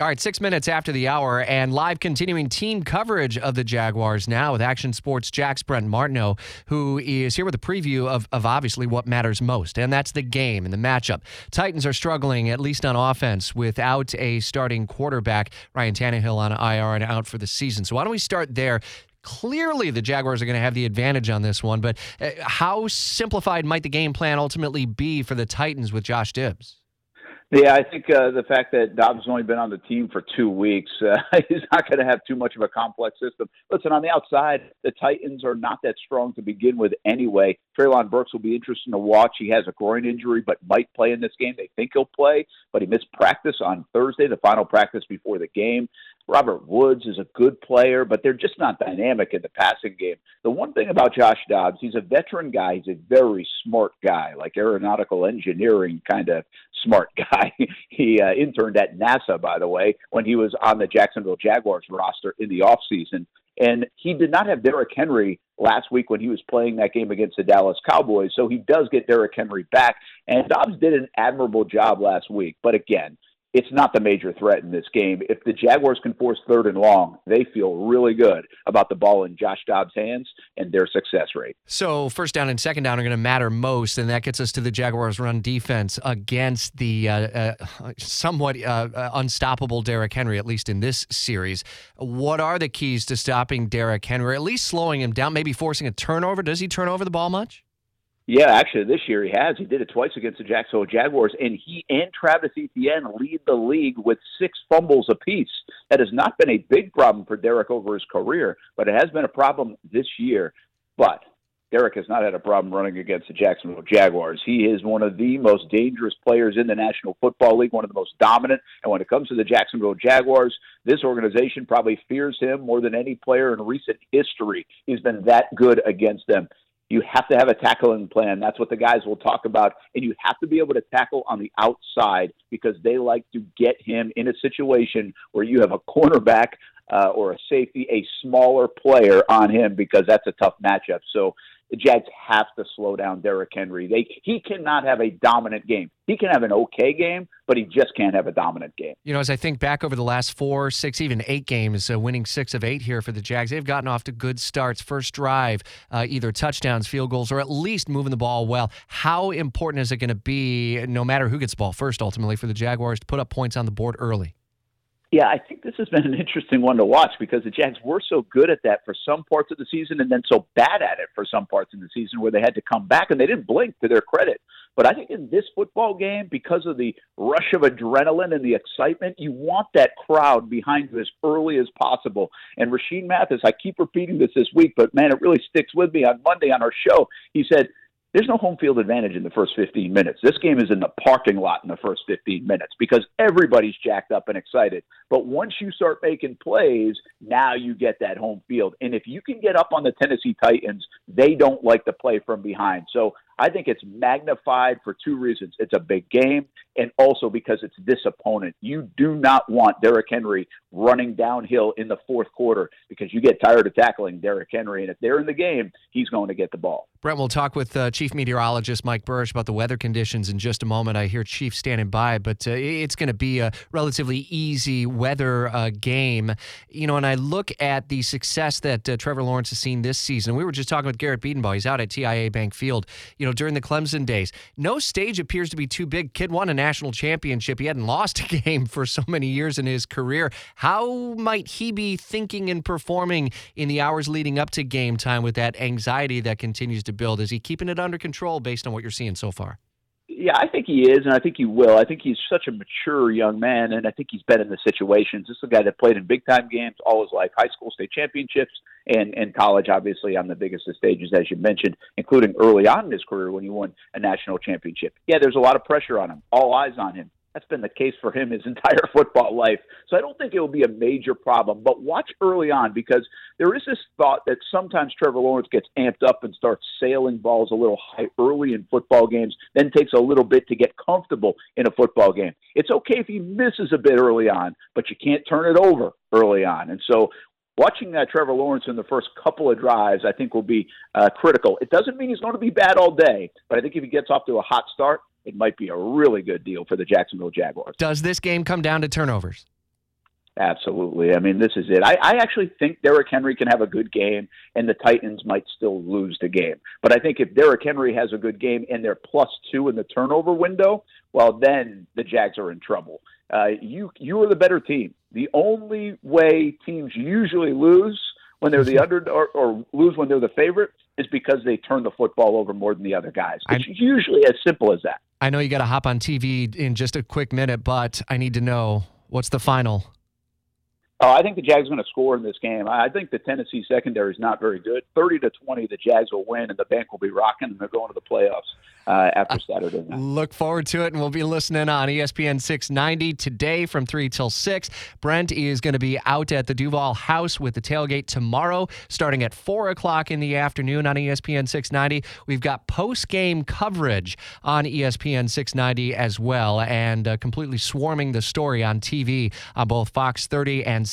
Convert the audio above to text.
All right, 6 minutes after the hour, and live continuing team coverage of the Jaguars now with Action Sports' Jax Brent Martineau, who is here with a preview of obviously what matters most, and that's the game and the matchup. Titans are struggling, at least on offense, without a starting quarterback. Ryan Tannehill on IR and out for the season. So why don't we start there? Clearly, the Jaguars are going to have the advantage on this one, but how simplified might the game plan ultimately be for the Titans with Josh Dobbs? Yeah, I think the fact that Dobbs has only been on the team for 2 weeks, he's not going to have too much of a complex system. Listen, on the outside, the Titans are not that strong to begin with anyway. Traylon Burks will be interesting to watch. He has a groin injury but might play in this game. They think he'll play, but he missed practice on Thursday, the final practice before the game. Robert Woods is a good player, but they're just not dynamic in the passing game. The one thing about Josh Dobbs, he's a veteran guy. He's a very smart guy, like aeronautical engineering kind of smart guy. He interned at NASA, by the way, when he was on the Jacksonville Jaguars roster in the offseason. And he did not have Derrick Henry last week when he was playing that game against the Dallas Cowboys, so he does get Derrick Henry back. And Dobbs did an admirable job last week, but again, it's not the major threat in this game. If the Jaguars can force third and long, they feel really good about the ball in Josh Dobbs' hands and their success rate. So first down and second down are going to matter most, and that gets us to the Jaguars' run defense against the somewhat unstoppable Derrick Henry, at least in this series. What are the keys to stopping Derrick Henry, at least slowing him down, maybe forcing a turnover? Does he turn over the ball much? Yeah, actually, this year he has. He did it twice against the Jacksonville Jaguars, and he and Travis Etienne lead the league with 6 fumbles apiece. That has not been a big problem for Derrick over his career, but it has been a problem this year. But Derrick has not had a problem running against the Jacksonville Jaguars. He is one of the most dangerous players in the National Football League, one of the most dominant. And when it comes to the Jacksonville Jaguars, this organization probably fears him more than any player in recent history. He's been that good against them. You have to have a tackling plan. That's what the guys will talk about. And you have to be able to tackle on the outside because they like to get him in a situation where you have a cornerback or a safety, a smaller player on him because that's a tough matchup. So the Jags have to slow down Derrick Henry. He cannot have a dominant game. He can have an okay game, but he just can't have a dominant game. You know, as I think back over the last 4, 6, even 8 games, winning 6 of 8 here for the Jags, they've gotten off to good starts. First drive, either touchdowns, field goals, or at least moving the ball well. How important is it going to be, no matter who gets the ball first, ultimately, for the Jaguars to put up points on the board early? Yeah, I think this has been an interesting one to watch because the Jags were so good at that for some parts of the season and then so bad at it for some parts of the season where they had to come back and they didn't blink to their credit. But I think in this football game, because of the rush of adrenaline and the excitement, you want that crowd behind you as early as possible. And Rasheed Mathis, I keep repeating this week, but man, it really sticks with me on Monday on our show. He said, there's no home field advantage in the first 15 minutes. This game is in the parking lot in the first 15 minutes because everybody's jacked up and excited. But once you start making plays, now you get that home field. And if you can get up on the Tennessee Titans, they don't like to play from behind. So I think it's magnified for 2 reasons. It's a big game, and also because it's this opponent. You do not want Derrick Henry running downhill in the fourth quarter because you get tired of tackling Derrick Henry, and if they're in the game, he's going to get the ball. Brent, we'll talk with Chief Meteorologist Mike Burish about the weather conditions in just a moment. I hear Chief standing by, but it's going to be a relatively easy weather game. You know, and I look at the success that Trevor Lawrence has seen this season. We were just talking with Garrett Biedenbaugh. He's out at TIA Bank Field. You know, during the Clemson days, no stage appears to be too big. Kid won a national championship. He hadn't lost a game for so many years in his career. How might he be thinking and performing in the hours leading up to game time with that anxiety that continues to build? Is he keeping it under control based on what you're seeing so far? Yeah, I think he is, and I think he will. I think he's such a mature young man, and I think he's been in the situations. This is a guy that played in big-time games all his life, high school state championships, and college, obviously, on the biggest of stages, as you mentioned, including early on in his career when he won a national championship. Yeah, there's a lot of pressure on him, all eyes on him. That's been the case for him his entire football life. So I don't think it will be a major problem. But watch early on, because there is this thought that sometimes Trevor Lawrence gets amped up and starts sailing balls a little high early in football games, then takes a little bit to get comfortable in a football game. It's okay if he misses a bit early on, but you can't turn it over early on. And so watching that Trevor Lawrence in the first couple of drives, I think, will be critical. It doesn't mean he's going to be bad all day, but I think if he gets off to a hot start, it might be a really good deal for the Jacksonville Jaguars. Does this game come down to turnovers? Absolutely. I mean, this is it. I actually think Derrick Henry can have a good game, and the Titans might still lose the game. But I think if Derrick Henry has a good game and they're +2 in the turnover window, well, then the Jags are in trouble. You are the better team. The only way teams usually lose when they're the underdog or lose when they're the favorite is because they turn the football over more than the other guys. It's usually as simple as that. I know you got to hop on TV in just a quick minute, but I need to know, what's the final? Oh, I think the Jags are going to score in this game. I think the Tennessee secondary is not very good. 30-20, the Jags will win, and the bank will be rocking, and they're going to the playoffs after Saturday night. Look forward to it, and we'll be listening on ESPN 690 today from 3 till 6. Brent is going to be out at the Duval House with the tailgate tomorrow, starting at 4 o'clock in the afternoon on ESPN 690. We've got post-game coverage on ESPN 690 as well, and completely swarming the story on TV on both Fox 30 and